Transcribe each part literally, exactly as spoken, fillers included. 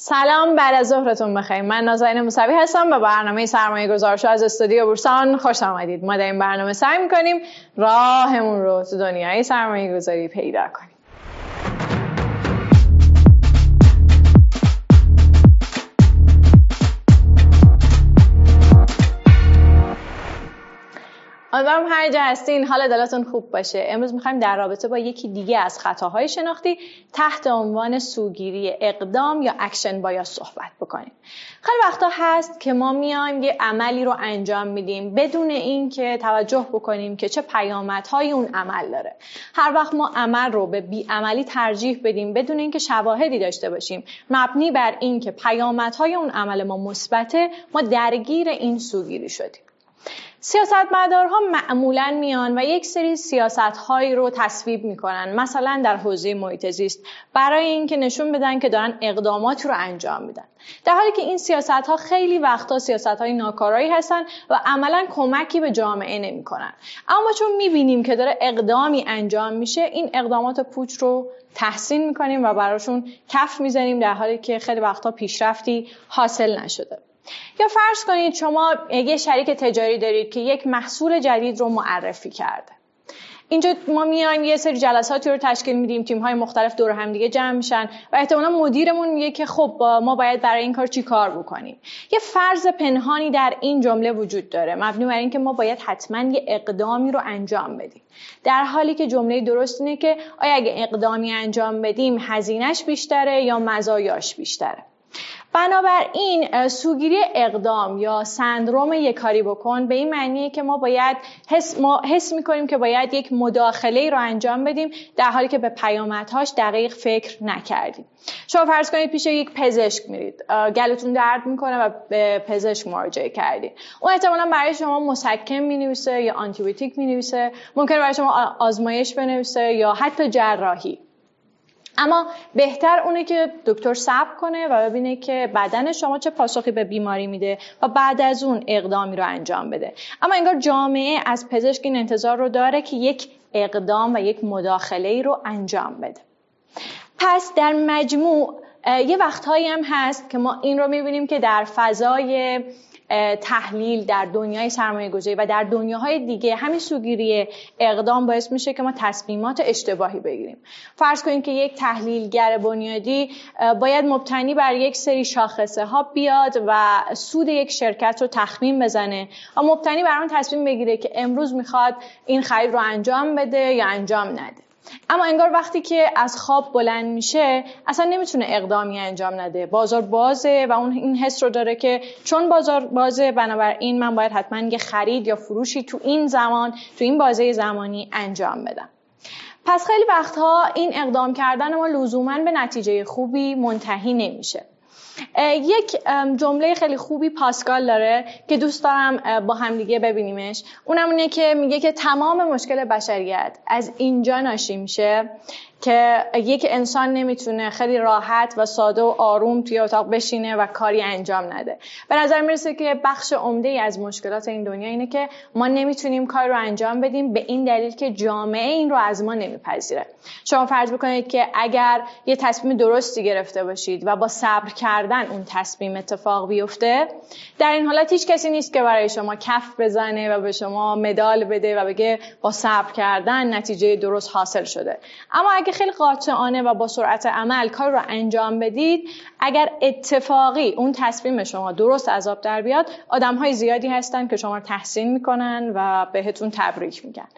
سلام، بعد از ظهرتون بخیر. من نازنین مصبی هستم و برنامه سرمایه گذارشو از استودیو برسان خوش آمدید. ما در این برنامه سعی میکنیم راهمون رو تو دنیای سرمایه گذاری پیدا کنیم. امیدوارم هر جا هستین حال دلتون خوب باشه. امروز میخوایم در رابطه با یکی دیگه از خطاهای شناختی تحت عنوان سوگیری اقدام یا اکشن بایاس صحبت بکنیم. خیلی وقتا هست که ما میایم یه عملی رو انجام میدیم بدون اینکه توجه بکنیم که چه پیامدهایی اون عمل داره. هر وقت ما عمل رو به بی‌عملی ترجیح بدیم بدون اینکه شواهدی داشته باشیم مبنی بر اینکه پیامدهای اون عمل ما مثبته، ما درگیر این سوگیری شدیم. سیاستمدارها معمولاً میان و یک سری سیاست‌هایی رو تصویب می‌کنن، مثلا در حوزه محیط زیست، برای اینکه نشون بدن که دارن اقدامات رو انجام میدن، در حالی که این سیاست‌ها خیلی وقتا سیاست‌های ناکارایی هستن و عملاً کمکی به جامعه نمی‌کنن. اما چون می‌بینیم که داره اقدامی انجام میشه، این اقدامات پوچ رو تحسین می‌کنیم و براشون کف می‌زنیم، در حالی که خیلی وقتا پیشرفتی حاصل نشده. یا فرض کنید شما یه شریک تجاری دارید که یک محصول جدید رو معرفی کرده. اینجا ما میایم یه سری جلساتی رو تشکیل میدیم، تیم‌های مختلف دور هم دیگه جمع میشن و احتمالاً مدیرمون میگه که خب ما باید برای این کار چی کار بکنیم. یه فرض پنهانی در این جمله وجود داره، مبنی بر اینکه ما باید حتماً یه اقدامی رو انجام بدیم، در حالی که جمله درست اینه که آیا اگه اقدامی انجام بدیم هزینه‌اش بیشتره یا مزایاش بیشتره. بنابراین سوگیری اقدام یا سندروم یک کاری بکن به این معنیه که ما باید حس, ما حس میکنیم که باید یک مداخله‌ای رو انجام بدیم، در حالی که به پیامدهاش دقیق فکر نکردیم. شما فرض کنید پیش یک پزشک میرید، گلوتون درد میکنه و به پزشک مراجعه کردید. اون احتمالاً برای شما مسکن مینویسه یا آنتیبیوتیک مینویسه، ممکنه برای شما آزمایش بنویسه یا حتی جراحی. اما بهتر اونه که دکتر صبر کنه و ببینه که بدن شما چه پاسخی به بیماری میده و بعد از اون اقدامی رو انجام بده. اما انگار جامعه از پزشک این انتظار رو داره که یک اقدام و یک مداخله‌ای رو انجام بده. پس در مجموع یه وقتهایی هم هست که ما این رو میبینیم که در فضای تحلیل در دنیای سرمایه گذاری و در دنیاهای دیگه همین سوگیری اقدام باعث میشه که ما تصمیمات اشتباهی بگیریم. فرض کنید که یک تحلیلگر بنیادی باید مبتنی بر یک سری شاخصه ها بیاد و سود یک شرکت رو تخمین بزنه و مبتنی بر اون تصمیم بگیره که امروز میخواد این خرید رو انجام بده یا انجام نده. اما انگار وقتی که از خواب بلند میشه اصلا نمیتونه اقدامی انجام نده. بازار بازه و اون این حس رو داره که چون بازار بازه بنابراین من باید حتما یه خرید یا فروشی تو این زمان، تو این بازه زمانی انجام بدم. پس خیلی وقتها این اقدام کردن ما لزوماً به نتیجه خوبی منتهی نمیشه. یک جمله خیلی خوبی پاسکال داره که دوست دارم با هم دیگه ببینیمش. اونم اونه که میگه که تمام مشکل بشریت از اینجا ناشی میشه که یک انسان نمیتونه خیلی راحت و ساده و آروم توی اتاق بشینه و کاری انجام نده. به نظر میرسه که بخش عمده‌ای از مشکلات این دنیا اینه که ما نمیتونیم کار رو انجام بدیم به این دلیل که جامعه این رو از ما نمیپذیره. شما فرض بکنید که اگر یه تصمیم درستی گرفته باشید و با صبر کردن اون تصمیم اتفاق بیفته، در این حالت هیچ کسی نیست که برای شما کف بزنه و به شما مدال بده و بگه با صبر کردن نتیجه درست حاصل شده. اما اگه خیلی قاطعانه و با سرعت عمل کار رو انجام بدید، اگر اتفاقی اون تصمیم شما درست عذاب در بیاد، آدم‌های زیادی هستن که شما رو تحسین میکنن و بهتون تبریک میگن.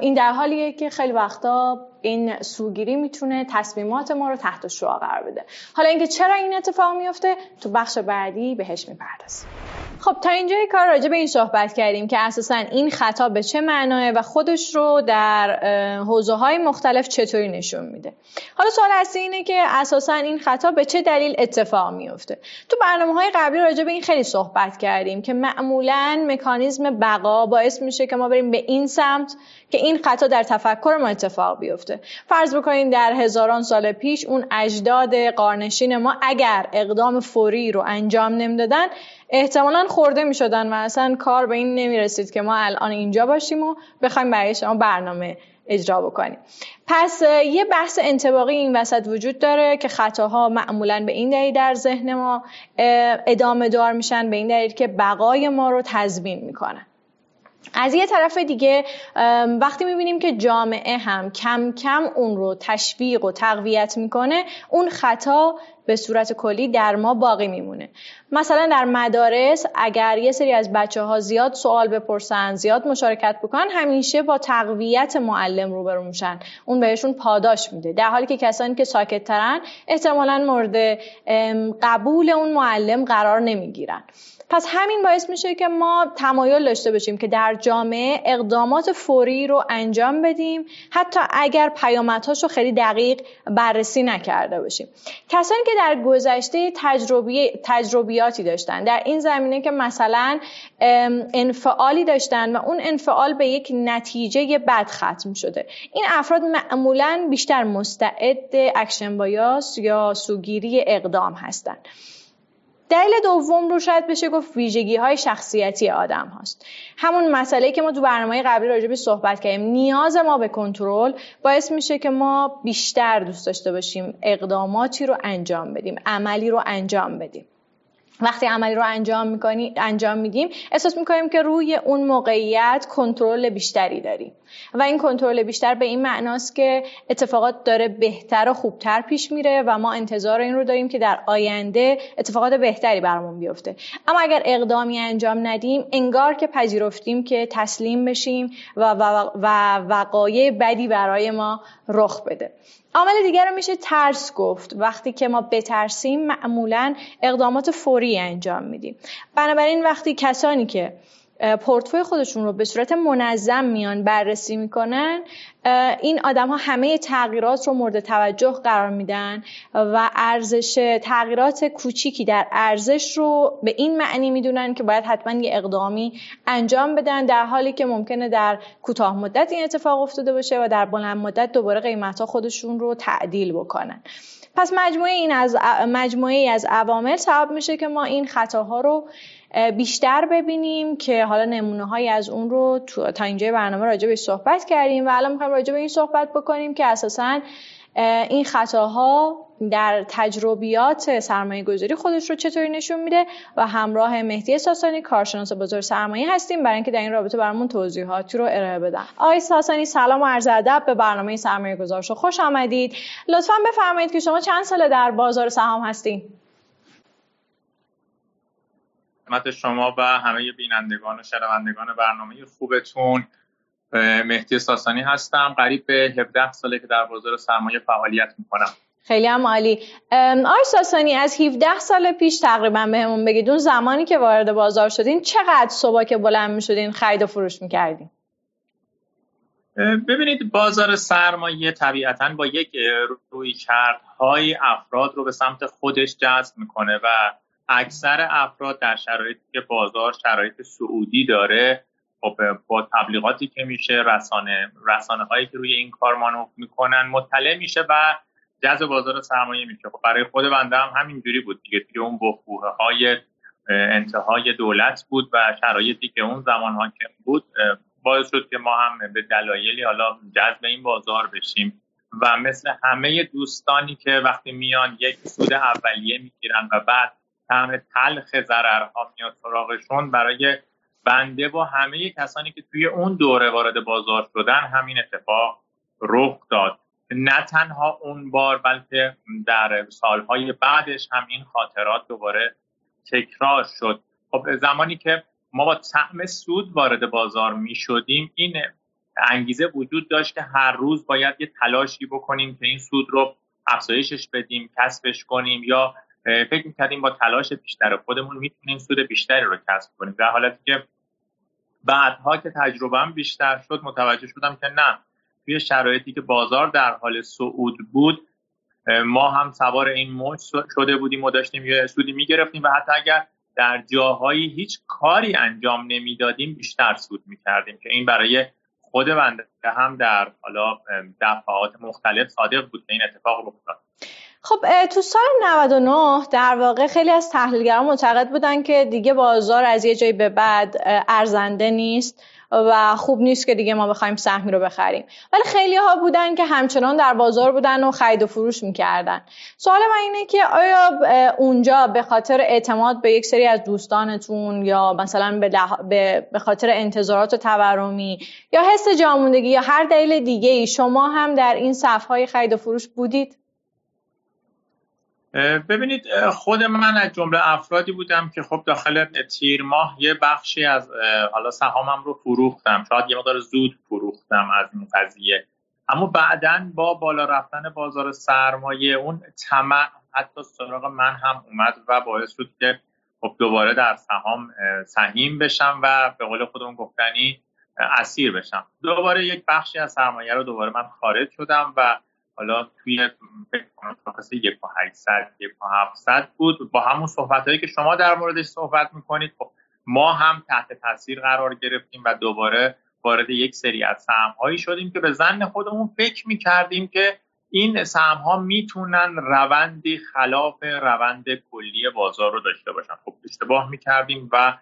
این در حالیه که خیلی وقتا این سوگیری میتونه تصمیمات ما رو تحت شعاع قرار بده. حالا اینکه چرا این اتفاق میفته تو بخش بعدی بهش میپردازیم. خب تا اینجا ای کار راجع به این صحبت کردیم که اساساً این خطا به چه معناه و خودش رو در حوزه‌های مختلف چطوری نشون میده. حالا سوال اصلی اینه که اساساً این خطا به چه دلیل اتفاق میفته. تو برنامه‌های قبلی راجع به این خیلی صحبت کردیم که معمولاً مکانیزم بقا باعث میشه که ما بریم به این سمت که این خطا در تفکر ما اتفاق بیفته. فرض بکنید در هزاران سال پیش اون اجداد قارنشین ما اگر اقدام فوری رو انجام نمیدادن احتمالاً خورده میشدن و اصلا کار به این نمیرسید که ما الان اینجا باشیم و بخوایم برای شما برنامه اجرا بکنیم. پس یه بحث انطباقی این وسط وجود داره که خطاها معمولاً به این دلیل در ذهن ما ادامه دار میشن، به این دلیل که بقای ما رو تضمین میکنن. از یه طرف دیگه وقتی میبینیم که جامعه هم کم کم اون رو تشویق و تقویت میکنه، اون خطا به صورت کلی در ما باقی میمونه. مثلا در مدارس اگر یه سری از بچه ها زیاد سوال بپرسن، زیاد مشارکت بکنن، همیشه با تقویت معلم روبرو میشن، اون بهشون پاداش میده، در حالی که کسانی که ساکت ترن احتمالاً مورد قبول اون معلم قرار نمیگیرن. پس همین باعث میشه که ما تمایل داشته باشیم که در جامعه اقدامات فوری رو انجام بدیم، حتی اگر پیامدهاش رو خیلی دقیق بررسی نکرده باشیم. کسانی که در گذشته تجربی، تجربیاتی داشتن در این زمینه که مثلا انفعالی داشتن و اون انفعال به یک نتیجه بد ختم شده، این افراد معمولاً بیشتر مستعد اکشن بایاس یا سوگیری اقدام هستند. دلیل دوم رو شاید بشه گفت ویژگی‌های شخصیتی آدم هاست. همون مسئله که ما تو برنامه قبلی راجع بهش صحبت کردیم، نیاز ما به کنترل باعث میشه که ما بیشتر دوست داشته باشیم اقداماتی رو انجام بدیم، عملی رو انجام بدیم. وقتی عملی رو انجام میکنی، انجام میدیم، احساس میکنیم که روی اون موقعیت کنترل بیشتری داریم و این کنترل بیشتر به این معناست که اتفاقات داره بهتر و خوبتر پیش میره و ما انتظار این رو داریم که در آینده اتفاقات بهتری برامون بیفته. اما اگر اقدامی انجام ندیم، انگار که پذیرفتیم که تسلیم بشیم و و وقایع بدی برای ما رخ بده. عامل دیگر رو میشه ترس گفت. وقتی که ما بترسیم معمولاً اقدامات فوری انجام میدیم. بنابراین وقتی کسانی که پورتفوی خودشون رو به صورت منظم میان بررسی میکنن، این آدم ها همه تغییرات رو مورد توجه قرار میدن و ارزش تغییرات کوچیکی در ارزش رو به این معنی میدونن که باید حتما یه اقدامی انجام بدن، در حالی که ممکنه در کوتاه مدت این اتفاق افتاده باشه و در بلند مدت دوباره قیمت ها خودشون رو تعدیل بکنن. پس مجموعه این از مجموعه از عوامل سبب میشه که ما این خطاها رو بیشتر ببینیم که حالا نمونه‌هایی از اون رو تا اینجای برنامه راجع بهش صحبت کردیم و الان می‌خوایم راجع به این صحبت بکنیم که اساساً این خطاها در تجربیات سرمایه‌گذاری خودش رو چطوری نشون میده و همراه مهدی ساسانی کارشناس بازار سرمایه هستیم برای اینکه در این رابطه برامون توضیحاتی رو ارائه بدن. آقای ساسانی سلام و عرض ادب، به برنامه سرمایه‌گذار شو خوش آمدید. لطفاً بفرمایید که شما چند ساله در بازار سهام هستین؟ خدمت شما و همه بینندگان و شنوندگان برنامه خوبتون، مهدی ساسانی هستم. قریب به هفده ساله که در بازار سرمایه فعالیت میکنم. خیلی هم عالی. آقای ساسانی از هفده سال پیش تقریبا بهمون بگید اون زمانی که وارد بازار شدین چقدر صبح که بلند میشدین خرید و فروش میکردین؟ ببینید بازار سرمایه طبیعتاً با یک رویکردهای افراد رو به سمت خودش جذب میکنه و اکثر افراد در شرایطی که بازار شرایط صعودی داره، خب با تبلیغاتی که میشه، رسانه رسانه هایی که روی این کار مانور میکنن مطلع میشه و جذب بازار سرمایه میشه. خب برای خود بنده هم همینجوری بود دیگه، توی اون بحبوحه های انتهای دولت بود و شرایطی که اون زمان ها که بود باعث شد که ما هم به دلایلی حالا جذب این بازار بشیم و مثل همه دوستانی که وقتی میان یک سود اولیه میگیرن و بعد طعم تلخ ضررها میاد سراغشون، برای بنده و همه کسانی که توی اون دوره وارد بازار شدن همین اتفاق رخ داد. نه تنها اون بار بلکه در سالهای بعدش هم این خاطرات دوباره تکرار شد. خب زمانی که ما با طعم سود وارد بازار می شدیم، این انگیزه وجود داشت که هر روز باید یه تلاشی بکنیم که این سود رو افزایشش بدیم، کسبش کنیم، یا فکر می‌کردیم با تلاش بیشتر خودمون میتونیم سود بیشتری رو کسب کنیم. در حالتی که بعدها که تجربه‌ام بیشتر شد متوجه شدم که نه، توی شرایطی که بازار در حال صعود بود ما هم سوار این موج شده بودیم و داشتیم یه سودی می‌گرفتیم و حتی اگر در جاهایی هیچ کاری انجام نمیدادیم بیشتر سود می‌کردیم که این برای خود بنده هم در حالا دفعات مختلف صادق بود که این اتفاق افتاد. خب تو سال نود و نه در واقع خیلی از تحلیلگران معتقد بودن که دیگه بازار از یه جایی به بعد ارزنده نیست و خوب نیست که دیگه ما بخوایم سهمی رو بخریم. ولی خیلی ها بودن که همچنان در بازار بودن و خرید و فروش میکردن. سوال من اینه که آیا اونجا به خاطر اعتماد به یک سری از دوستانتون یا مثلا به, لح... به... به خاطر انتظارات و تورمی یا حس جاموندگی یا هر دلیل دیگه ای شما هم در این صف‌های خرید و فروش بودید؟ ببینید، خود من از جمله افرادی بودم که خب داخل تیر ماه یه بخشی از حالا سهامم رو فروختم، شاید یه مقدار زود فروختم از این قضیه، اما بعداً با بالا رفتن بازار سرمایه اون طمع حتی سراغ من هم اومد و باعث شد که خب دوباره در سهام سهیم بشم و به قول خودمون گفتنی اسیر بشم. دوباره یک بخشی از سرمایه رو دوباره من خارج شدم و حالا توی مشخص یک و هشتصد یک و هفتصد بود. با همون صحبتایی که شما در موردش صحبت میکنید، ما هم تحت تاثیر قرار گرفتیم و دوباره وارد یک سری از سهم‌هایی شدیم که به ظن خودمون فکر میکردیم که این سهم‌ها میتونن روندی خلاف روند کلی بازار رو داشته باشن. خب اشتباه میکردیم و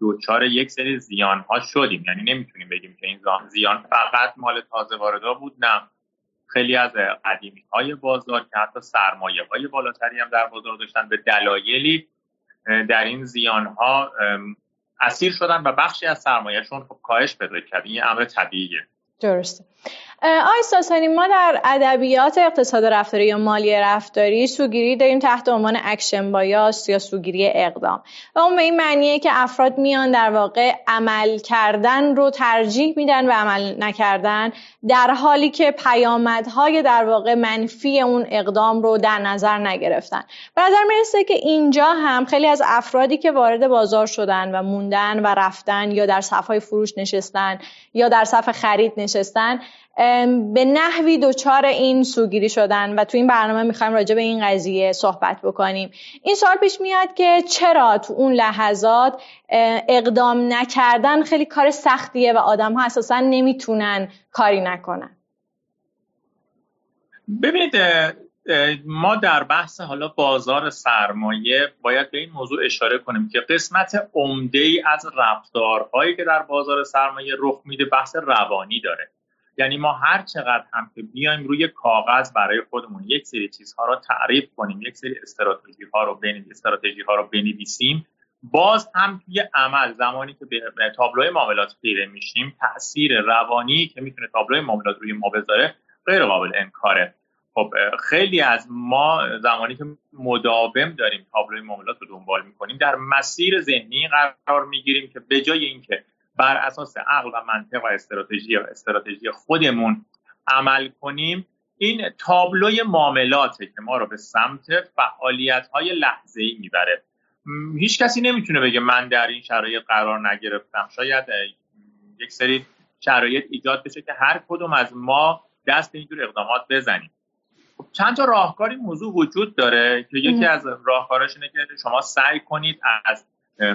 دوچار یک سری زیان‌ها شدیم. یعنی نمیتونیم بگیم که این زیان فقط مال تازه واردا بود، نه، خیلی از قدیمی های بازار که حتی سرمایه های بالاتری هم در بازار داشتن به دلایلی در این زیان ها اسیر شدن و بخشی از سرمایه شون کاهش پیدا کرد. این امر طبیعیه. درسته. آقای ساسانی، ما در ادبیات اقتصاد رفتاری یا مالی رفتاری سوگیری داریم تحت عنوان اکشن بایاس یا سوگیری اقدام و اون به این معنیه که افراد میان در واقع عمل کردن رو ترجیح میدن و عمل نکردن، در حالی که پیامدهای در واقع منفی اون اقدام رو در نظر نگرفتن. به نظر میرسه که اینجا هم خیلی از افرادی که وارد بازار شدن و موندن و رفتن یا در صف‌های فروش نشستن یا در صف خرید نشستن به نحوی دوچار این سوگیری شدن و تو این برنامه میخوایم راجع به این قضیه صحبت بکنیم. این سوال پیش میاد که چرا تو اون لحظات اقدام نکردن خیلی کار سختیه و آدم ها اساسا نمیتونن کاری نکنن؟ ببینید، ما در بحث حالا بازار سرمایه باید به این موضوع اشاره کنیم که قسمت عمده‌ای از رفتارهایی که در بازار سرمایه رخ میده بحث روانی داره. یعنی ما هر چقدر هم که بیایم روی کاغذ برای خودمون یک سری چیزها رو تعریف کنیم، یک سری استراتژی ها رو بنویسیم، استراتژی ها رو بنویسیم، باز هم توی عمل زمانی که به تابلوی معاملات خیره میشیم، تأثیر روانی که میتونه تابلوی معاملات روی ما بذاره غیر قابل انکاره. خب خیلی از ما زمانی که مداوم داریم تابلوی معاملات رو دنبال میکنیم، در مسیر ذهنی قرار میگیریم که به جای اینکه بر اساس عقل و منطق و استراتژی و استراتژی خودمون عمل کنیم، این تابلوی معاملاته که ما رو به سمت فعالیت‌های لحظه‌ای میبره. هیچ کسی نمیتونه بگه من در این شرایط قرار نگرفتم. شاید یک سری شرایط ایجاد بشه که هر کدوم از ما دست به اینجور اقدامات بزنیم. چند تا راهکاری موضوع وجود داره که یکی از راهکاراش اینه که شما سعی کنید از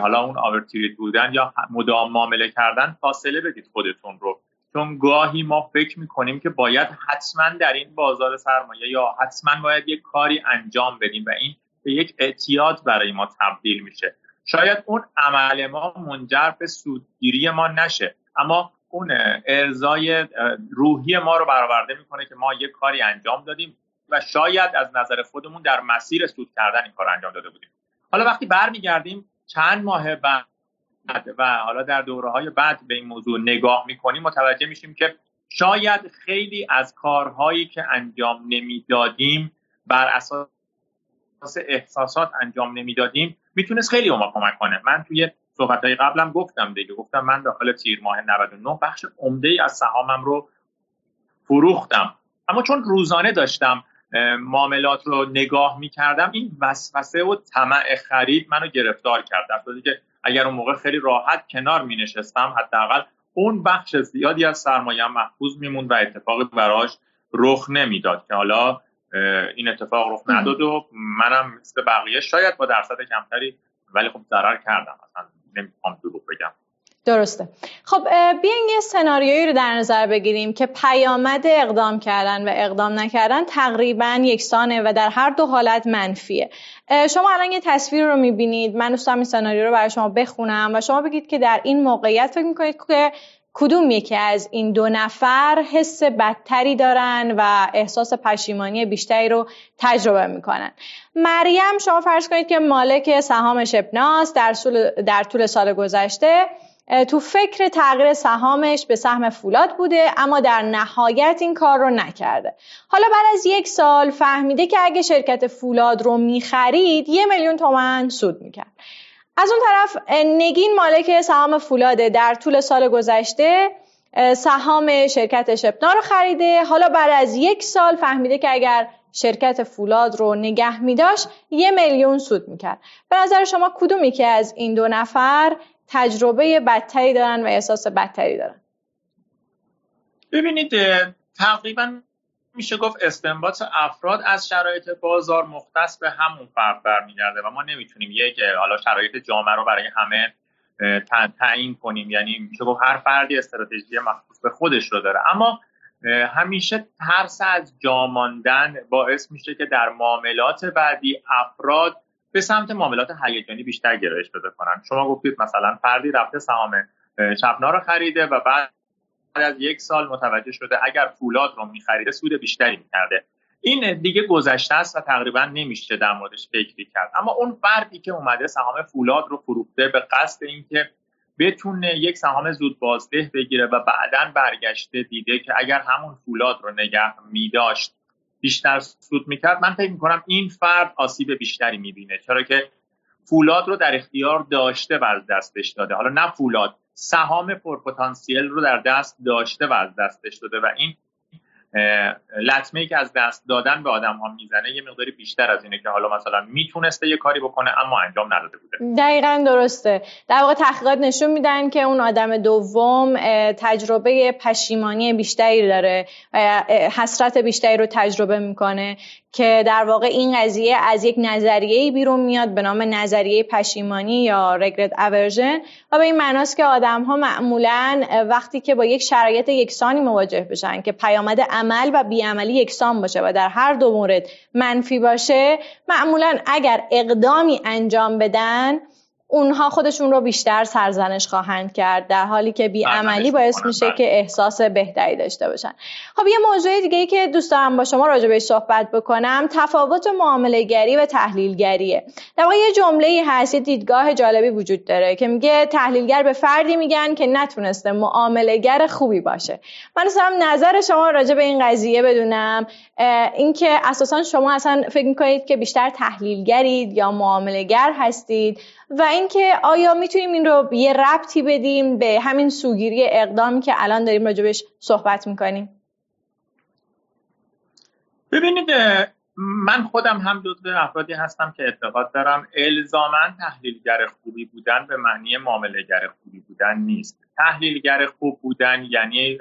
حالا اون آورتیریت بودن یا مدام معامله کردن فاصله بدید خودتون رو، چون گاهی ما فکر میکنیم که باید حتما در این بازار سرمایه یا حتما باید یک کاری انجام بدیم و این به یک اعتیاد برای ما تبدیل میشه. شاید اون عمل ما منجر به سودگیری ما نشه، اما اون ارضای روحی ما رو برآورده میکنه که ما یک کاری انجام دادیم و شاید از نظر خودمون در مسیر سود کردن این کار انجام داده بودیم. حالا وقتی برمیگردیم چند ماه بعد و حالا در دوره‌های بعد به این موضوع نگاه می‌کنیم، متوجه می‌شیم که شاید خیلی از کارهایی که انجام نمی‌دادیم، بر اساس احساسات انجام نمی‌دادیم، میتونست خیلی به ما کمک کنه. من توی صحبت‌های قبلم گفتم دیگه، گفتم من داخل تیر ماه نود و نه بخش عمده‌ای از سهامم رو فروختم، اما چون روزانه داشتم معاملات رو نگاه می‌کردم، این وسوسه و طمع خرید منو گرفتار کرد. در حالی که اگر اون موقع خیلی راحت کنار می‌نشستم، حداقل اون بخش زیادی از سرمایه‌ام محفوظ میموند و اتفاقی براش رخ نمیداد که حالا این اتفاق رخ نداد و منم مثل بقیه شاید با درصد کمتری ولی خب ضرر کردم. اصلا نمی‌خوام دروغ بگم. درسته. خب بیاین یه سناریویی رو در نظر بگیریم که پیامد اقدام کردن و اقدام نکردن تقریبا یکسانه و در هر دو حالت منفیه. شما الان یه تصویر رو میبینید، من دوست دارم این سناریو رو برای شما بخونم و شما بگید که در این موقعیت فکر میکنید که کدوم یکی از این دو نفر حس بدتری دارن و احساس پشیمانی بیشتری رو تجربه میکنن. مریم شما فرض کنید که مالک سهام شبناز در, در طول سال گذشته تو فکر تغییر سهامش به سهم فولاد بوده، اما در نهایت این کار رو نکرده. حالا بعد از یک سال فهمیده که اگه شرکت فولاد رو میخرید یه میلیون تومان سود میکرد. از اون طرف نگین مالک سهام فولاده، در طول سال گذشته سهام شرکت شبنا رو خریده، حالا بعد از یک سال فهمیده که اگر شرکت فولاد رو نگه می‌داشت یه میلیون سود میکرد. به نظر شما کدومی که از این دو نفر تجربه بدتری دارن و احساس بدتری دارن؟ ببینید تقریبا میشه گفت استنباط افراد از شرایط بازار مختص به همون فرد برمیگرده و ما نمیتونیم یک حالا شرایط جامعه رو برای همه تعیین کنیم، یعنی میشه گفت هر فردی استراتژی مخصوص به خودش رو داره. اما همیشه ترس از جا ماندن باعث میشه که در معاملات بعدی افراد به سمت معاملات هیجانی بیشتر گرایش پیدا کنن. شما گفتید مثلا فردی رفته سهام شبنا رو خریده و بعد از یک سال متوجه شده اگر فولاد رو می‌خریده سود بیشتری می‌کرده. این دیگه گذشته است و تقریبا نمیشه در موردش فکری کرد. اما اون فردی که اومده سهام فولاد رو فروخته به قصد اینکه بتونه یک سهام زود بازده بگیره و بعداً برگشته دیده که اگر همون فولاد رو نگه می‌داشت بیشتر سود می‌کرد، من فکر می‌کنم این فرد آسیب بیشتری می‌بینه، چرا که فولاد رو در اختیار داشته و از دستش داده. حالا نه فولاد، سهام پرپتانسیل رو در دست داشته و از دستش داده و این لطمه‌ای که از دست دادن به آدم‌ها میزنه یه مقداری بیشتر از اینه که حالا مثلا میتونسته یه کاری بکنه اما انجام نداده بوده. دقیقاً درسته. در واقع تحقیقات نشون میدن که اون آدم دوم تجربه پشیمانی بیشتری داره، حسرت بیشتری رو تجربه میکنه که در واقع این قضیه از یک نظریه‌ای بیرون میاد به نام نظریه پشیمانی یا رگرت اورژن و به این معناست که آدم‌ها معمولاً وقتی که با یک شرایط یکسانی مواجه بشن که پیامد عمل و بیعملی یکسان باشه و در هر دو مورد منفی باشه، معمولاً اگر اقدامی انجام بدن اونها خودشون رو بیشتر سرزنش خواهند کرد، در حالی که بی‌عملی باعث میشه که احساس بهتری داشته باشن. خب یه موضوع دیگه ای که دوست دارم با شما راجع بهش صحبت بکنم تفاوت معامله گری و تحلیلگریه. در واقع یه جمله‌ای هست، یه دیدگاه جالبی وجود داره که میگه تحلیلگر به فردی میگن که نتونسته معامله گر خوبی باشه. من اصلا نظر شما راجع به این قضیه بدونم، اینکه اساسا شما اصلا فکر می‌کنید که بیشتر تحلیلگرید یا معامله گر هستید و اینکه آیا میتونیم این رو یه ربطی بدیم به همین سوگیری اقدامی که الان داریم راجبش صحبت میکنیم؟ ببینید من خودم هم جزو افرادی هستم که اعتقاد دارم الزاماً تحلیلگر خوبی بودن به معنی معامله‌گر خوبی بودن نیست. تحلیلگر خوب بودن یعنی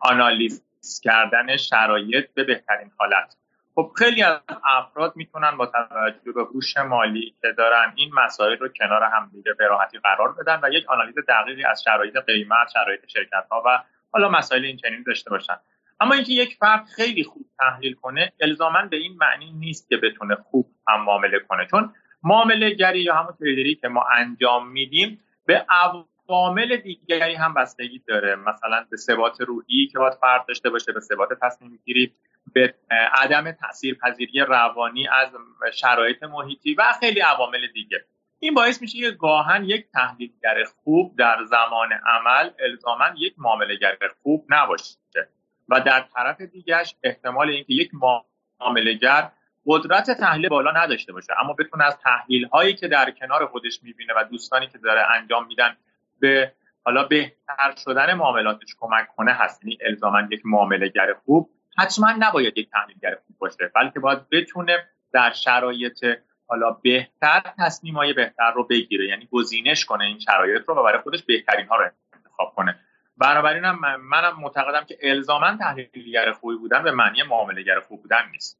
آنالیز کردن شرایط به بهترین حالت. خب خیلی از افراد میتونن با توجه به هوش مالی که دارن این مسائل رو کنار هم دیگه به راحتی قرار بدن و یک آنالیز دقیقی از شرایط قیمت، شرایط شرکت‌ها و حالا مسائل این چنین داشته باشن. اما اینکه یک فرد خیلی خوب تحلیل کنه الزاماً به این معنی نیست که بتونه خوب هم معامله کنه، چون معامله گری یا همون تریدری که ما انجام میدیم به عوامل دیگری هم بستگی داره، مثلا به ثبات روحی که باید فرد داشته باشه، به ثبات تصمیم گیری، به عدم تاثیرپذیری روانی از شرایط محیطی و خیلی عوامل دیگه. این باعث میشه که گاهن یک تحلیلگر خوب در زمان عمل الزاماً یک معامله‌گر خوب نباشه و در طرف دیگهش احتمال اینکه یک معامله‌گر قدرت تحلیل بالا نداشته باشه اما بتونه از تحلیل‌هایی که در کنار خودش می‌بینه و دوستانی که داره انجام میدن به حالا بهتر شدن معاملاتش کمک کنه هست. یعنی الزاماً یک معامله‌گر خوب حتما نباید یک تحلیلگر خوب باشه، بلکه باید بتونه در شرایط حالا بهتر تصمیم‌های بهتر رو بگیره، یعنی گزینش کنه این شرایط رو و برای خودش بهترین‌ها رو انتخاب کنه. بنابراین منم من معتقدم که الزاماً تحلیلگر خوبی بودن به معنی معامله‌گر خوب بودن نیست.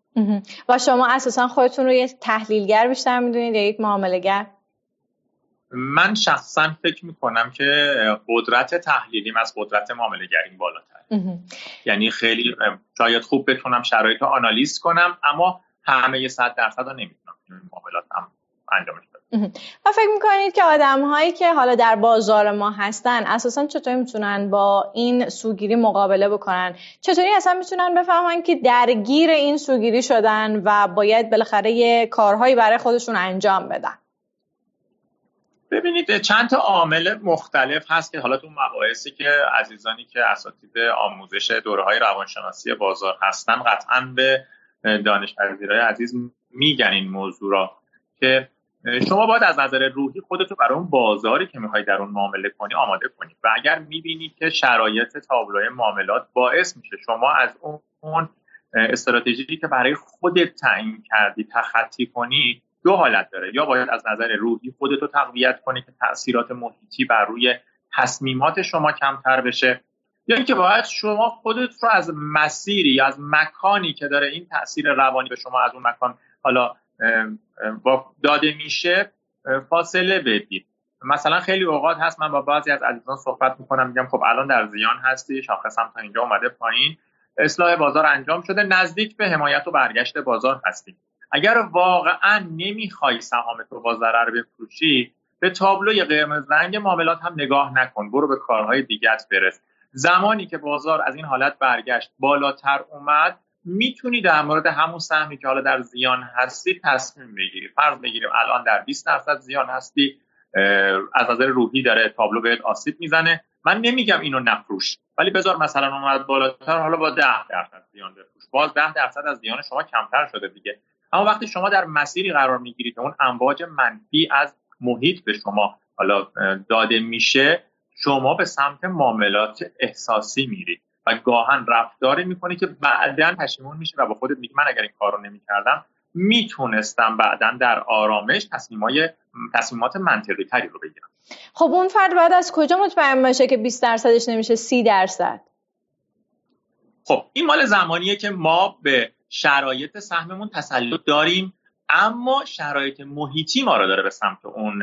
و شما اساساً خودتون رو یک تحلیلگر بیشتر می‌دونید یا یک معامله‌گر؟ من شخصاً فکر می‌کنم که قدرت تحلیلیم از قدرت معامله‌گریم بالاتره. یعنی خیلی شاید خوب بتونم شرایط رو آنالیز کنم اما همه صد درصد رو نمی‌تونم توی معاملاتم انجامش بدم. و فکر میکنید که آدم هایی که حالا در بازار ما هستن اساسا چطوری میتونن با این سوگیری مقابله بکنن؟ چطوری اصلا میتونن بفهمن که درگیر این سوگیری شدن و باید بالاخره یه کارهایی برای خودشون انجام بدن؟ ببینید چند تا عامل مختلف هست که حالا تو مباحثی که عزیزانی که اساتید آموزش دوره‌های روانشناسی بازار هستن قطعاً به دانش پذیرای عزیز میگن این موضوع را که شما باید از نظر روحی خودتو برای اون بازاری که میخوای در اون معامله کنی آماده کنی و اگر میبینی که شرایط تابلوی معاملات باعث میشه شما از اون استراتژی که برای خودت تعیین کردی تخطی کنی، دو حالت داره: یا باید از نظر روحی خودتو تقویت کنی که تأثیرات محیطی بر روی تصمیمات شما کمتر بشه، یا اینکه باید شما خودت رو از مسیری، از مکانی که داره این تأثیر روانی به شما از اون مکان حالا داده میشه فاصله بدید. مثلا خیلی اوقات هست من با بعضی از عزیزان صحبت میکنم، میگم خب الان در زیان هستی، شاخصم تا اینجا اومده پایین، اصلاح بازار انجام شده، نزدیک به حمایت و برگشت بازار هستی. اگر واقعا نمیخوای سهام تو با ضرر بفروشی، به تابلوی قرمز رنگ معاملات هم نگاه نکن، برو به کارهای دیگت برس. زمانی که بازار از این حالت برگشت بالاتر اومد، میتونی در مورد همون سهمی که حالا در زیان هستی تصمیم بگیری. فرض بگیریم الان در بیست درصد زیان هستی، از نظر روحی داره تابلو بهت آسیب میزنه، من نمیگم اینو نفروش، ولی بذار مثلا اومد بالاتر، حالا با ده درصد زیان بفروش، باز ده درصد از زیان شما کمتر شده دیگه. اما وقتی شما در مسیری قرار میگیری که اون امواج منفی از محیط به شما حالا داده میشه، شما به سمت معاملات احساسی میری و گاهن رفتاری میکنی که بعداً پشیمون میشه و با خودت میگی من اگر این کار رو نمیکردم میتونستم بعداً در آرامش تصمیمای تصمیمات منطقی تری رو بگیرم. خب اون فرد بعد از کجا مطمئن باشه که بیست درصدش نمیشه سی درصد؟ خب این مال زمانیه که ما به شرایط سهممون تسلط داریم، اما شرایط محیطی ما رو داره به سمت اون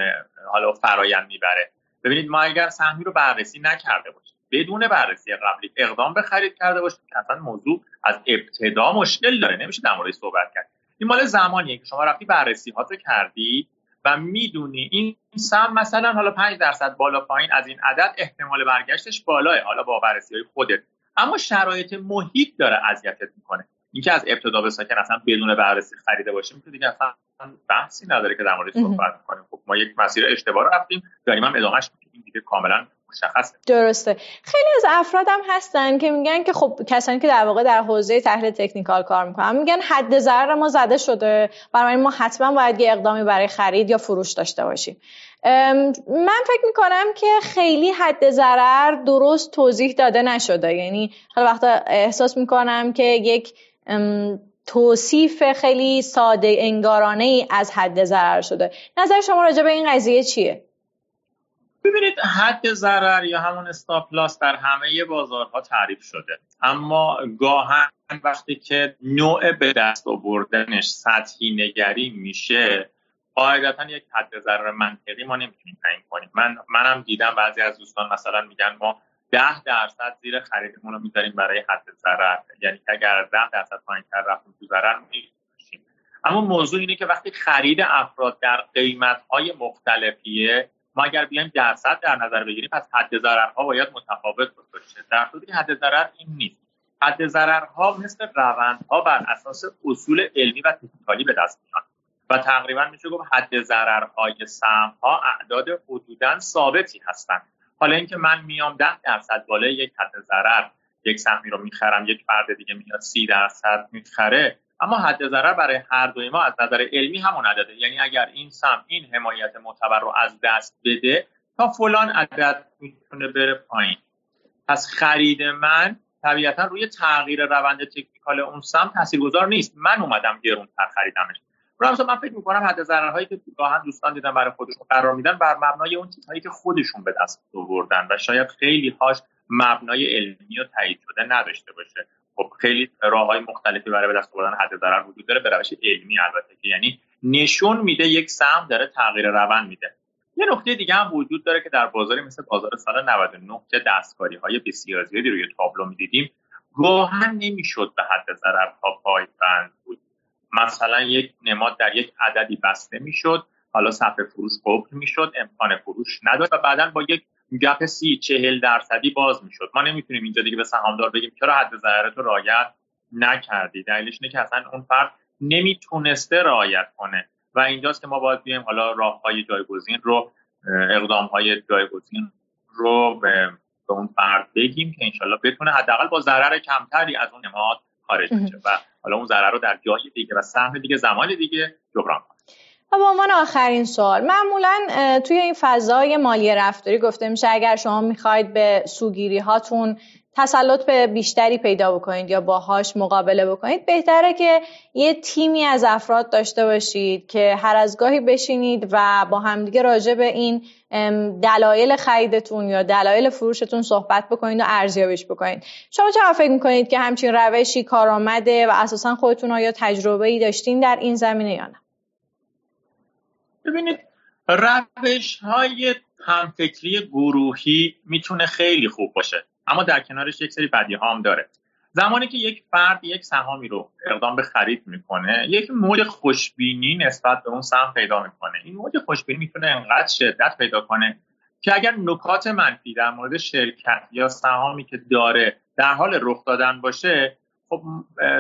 حالا فرآیند میبره. ببینید ما اگر سهمی رو بررسی نکرده باشیم، بدون بررسی قبلی اقدام به خرید کرده باشیم که اصلا موضوع از ابتدا مشکل داره، نمیشه در موردش صحبت کرد. این مال زمانیه که شما رفتی بررسی هات کردی و میدونی این سهم مثلا حالا پنج درصد بالا پایین از این عدد احتمال برگشتش بالاه، حالا با بررسی‌های خودت، اما شرایط محیط داره اذیتت میکنه. اینکه از ابتدا به ساکن اصلا بدون بررسی خریده باشیم که دیگه اصلا بحثی نداره که در موردش صحبت کنیم. خب ما یک مسیر اشتباه رفتیم، داریم هم ادامهش میدیم، این دیگه کاملا مشخصه. درسته. خیلی از افراد هم هستن که میگن که خب کسانی که در واقع در حوزه تحلیل تکنیکال کار میکنن میگن حد ضرر ما زده شده، برای ما حتما باید یه اقدامی برای خرید یا فروش داشته باشیم. من فکر میکنم که خیلی حد ضرر درست توضیح داده نشده، یعنی خیلی وقتا احساس میکنم که یک توصیف خیلی ساده انگارانه ای از حد ضرر شده. نظر شما راجع به این قضیه چیه؟ ببینید حد ضرر یا همون استاپ لاس در همه بازارها تعریف شده، اما گاهن وقتی که نوع به دست آوردنش سطحی نگری میشه، قاعدتاً یک حد ضرر منطقی ما نمیتونیم تعیین کنیم. من منم دیدم بعضی از دوستان مثلا میگن ما ده درصد زیر خریدمون رو میذاریم برای حد ضرر، یعنی که اگر ده درصد پایین‌تر رفتیم تو ضرر میشیم. اما موضوع اینه که وقتی خرید افراد در قیمت‌های مختلفیه، ما اگر بیایم درصد در نظر بگیریم پس حد ضررها باید متفاوت باشه، در حالی که حد ضرر این نیست. حد ضررها مثل روندها بر اساس اصول علمی و تکنیکالی به دست میاد و تقریبا میشه گفت حد ضررهای سهم‌ها اعداد حدوداً ثابتی هستند. حالا اینکه من میام ده درصد بالای یک حد ضرر یک سهمی رو میخرم، یک فرد دیگه میاد سی درصد میخره، اما حد ضرر برای هر دوی ما از نظر علمی همون عدده، یعنی اگر این سهم این حمایت معتبر رو از دست بده تا فلان عدد میتونه بره پایین. پس خرید من طبیعتا روی تغییر روند تکنیکال اون سهم تاثیرگذار نیست، من اومدم گرونتر خریدمش. برای من فکر می‌کنم حد ضررهایی که گاهن دوستان دیدن برای خودشون قرار میدن بر مبنای اون چیزهایی که خودشون به دست آوردن و شاید خیلی هاش مبنای علمی و تایید شده نداشته باشه. خب خیلی راه‌های مختلفی برای به دست آوردن حد ضرر وجود داره، به روش علمی البته، که یعنی نشون میده یک سهم داره تغییر روند میده. یه نکته دیگه هم وجود داره که در بازاری مثل بازار سال نود و نه که دستکاری‌های بسیار زیادی روی تابلو می‌دیدیم، گاهن نمی‌شد به حد ضررها پایبند بود. مثلا یک نماد در یک عددی بسته میشد، حالا صفحه فروش قفل میشد، امکان فروش نداشت و بعداً با یک گپ سی چهل درصدی باز میشد. ما نمیتونیم اینجا دیگه به سهامدار بگیم چرا حد ضرر تو رعایت نکردی. دلیلش اینه که اصلا اون فرد نمیتونسته رعایت کنه و اینجاست که ما باید بیایم حالا راههای جایگزین رو، اقدامهای جایگزین رو به اون فرد بگیم که انشالله بتونه حداقل با ضرر کمتری از اون اماد خارج بشه و حالا اون ضرر رو در جای دیگه و سهم دیگه، زمان دیگه جبران کنه. و به عنوان آخرین سوال، معمولا توی این فضای مالی رفتاری گفته میشه اگر شما میخواید به سوگیری هاتون تسلط به بیشتری پیدا بکنید یا باهاش مقابله بکنید، بهتره که یه تیمی از افراد داشته باشید که هر از گاهی بشینید و با همدیگه راجع به این دلایل خریدتون یا دلایل فروشتون صحبت بکنید و ارزیابیش بکنید. شما چرا فکر میکنید که همچین روشی کارآمده و اساسا خودتون آیا تجربه‌ای داشتین در این زمینه یا نه؟ ببینید، روش‌های همفکری گروهی میتونه خیلی خوب باشه، اما در کنارش یک سری بدی‌ها هم داره. زمانی که یک فرد یک سهامی رو اقدام به خرید میکنه، یک موج خوشبینی نسبت به اون سهم پیدا میکنه. این موج خوشبینی میتونه انقدر شدت پیدا کنه که اگر نکات منفی در مورد شرکت یا سهامی که داره در حال رخ دادن باشه، خب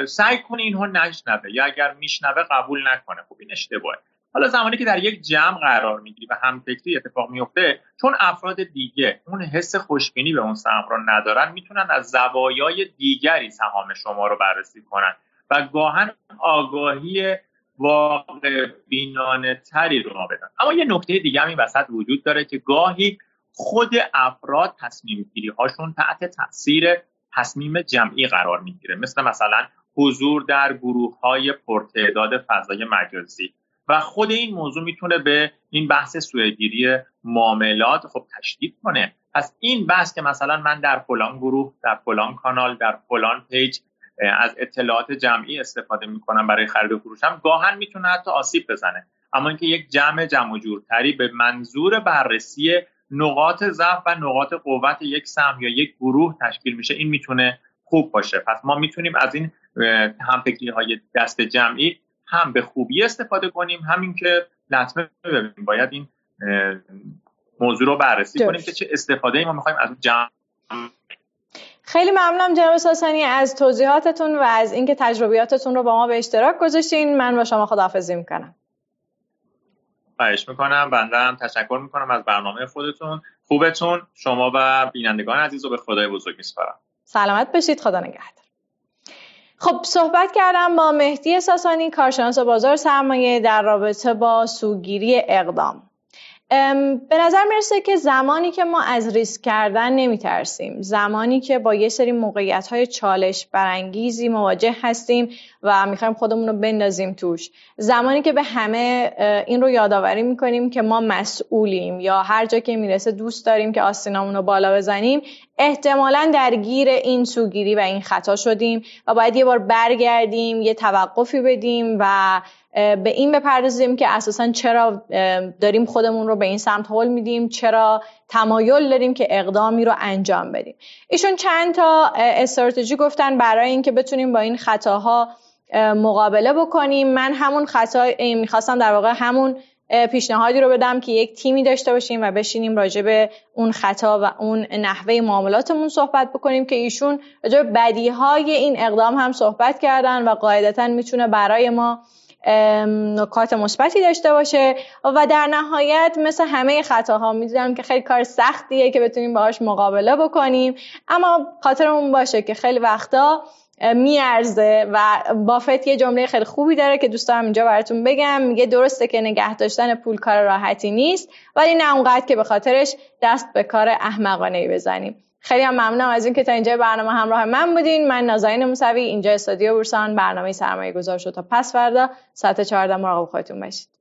سعی کنه اینو نشنوه یا اگر میشنوه قبول نکنه. خب این اشتباهه. حالا زمانی که در یک جمع قرار میگیری و همفکری اتفاق میفته، چون افراد دیگه اون حس خوشبینی به اون سهم رو ندارن، میتونن از زوایای دیگری سهام شما رو بررسی کنن و گاهن آگاهی واقع بینانه تری رو ما بدن. اما یه نکته دیگه هم این وسط وجود داره که گاهی خود افراد تصمیم گیری هاشون تحت تاثیر تصمیم جمعی قرار میگیره، مثل مثلا حضور در گروه های پرتعداد فضای مجازی و خود این موضوع میتونه به این بحث سوءگیری معاملات خب تشدید کنه. پس این بحث که مثلا من در فلان گروه، در فلان کانال، در فلان پیج از اطلاعات جمعی استفاده میکنم برای خرید و فروشم، گاهن میتونه حتی آسیب بزنه. اما اینکه یک جمع جمع و جورتری به منظور بررسی نقاط ضعف و نقاط قوت یک سهم یا یک گروه تشکیل میشه، این میتونه خوب باشه. پس ما میتونیم از این همفکری های دست جمعی هم به خوبی استفاده کنیم، همین که لطمه ببینیم باید این موضوع رو بررسی کنیم که چه استفاده ای ما میخوایم از جمع. خیلی ممنونم جناب ساسانی از توضیحاتتون و از اینکه تجربیاتتون رو با ما به اشتراک گذاشتین. من با شما خداحافظی میکنم. خواهش میکنم. بنده هم تشکر میکنم از برنامه خودتون، خوبتون. شما و بینندگان عزیز رو به خدای بزرگ میسپارم. سلامت بشید. خدا نگهدار. خب صحبت کردم با مهدی ساسانی، کارشناس بازار سرمایه، در رابطه با سوگیری اقدام. به نظر میرسه که زمانی که ما از ریسک کردن نمیترسیم، زمانی که با یه سری موقعیت‌های چالش برانگیزی مواجه هستیم و میخوایم خودمون رو بندازیم توش، زمانی که به همه این رو یادآوری میکنیم که ما مسئولیم یا هر جا که میرسه دوست داریم که آستینامون رو بالا بزنیم، احتمالاً درگیر این سوگیری و این خطا شدیم و باید یه بار برگردیم، یه توقفی بدیم و به این بپردازیم که اساساً چرا داریم خودمون رو به این سمت هل میدیم، چرا تمایل داریم که اقدامی رو انجام بدیم. ایشون چند تا استراتژی گفتن برای اینکه بتونیم با این خطاها مقابله بکنیم. من همون خطا میخواستم در واقع همون پیشنهادی رو بدم که یک تیمی داشته باشیم و بشینیم راجع به اون خطا و اون نحوه معاملاتمون صحبت بکنیم که ایشون راجع به بدیهای این اقدام هم صحبت کردن و قاعدتاً میتونه برای ما نکات مثبتی داشته باشه. و در نهایت مثل همه خطاها میدونم که خیلی کار سختیه که بتونیم باهاش مقابله بکنیم، اما خاطرمون باشه که خیلی وقتا میارزه و بافت یه جمله خیلی خوبی داره که دوست دارم اینجا براتون بگم. میگه درسته که نگه داشتن پول کار راحتی نیست، ولی نه اونقدر که به خاطرش دست به کار احمقانه‌ای بزنیم. خیلی هم ممنونم از این که تا اینجا برنامه همراه من بودین. من نازنین موسوی، اینجا استادیو برسان برنامه سرمایه‌گذار شد. تا پس فردا ساعت چهارده مراقب خودتون باشید.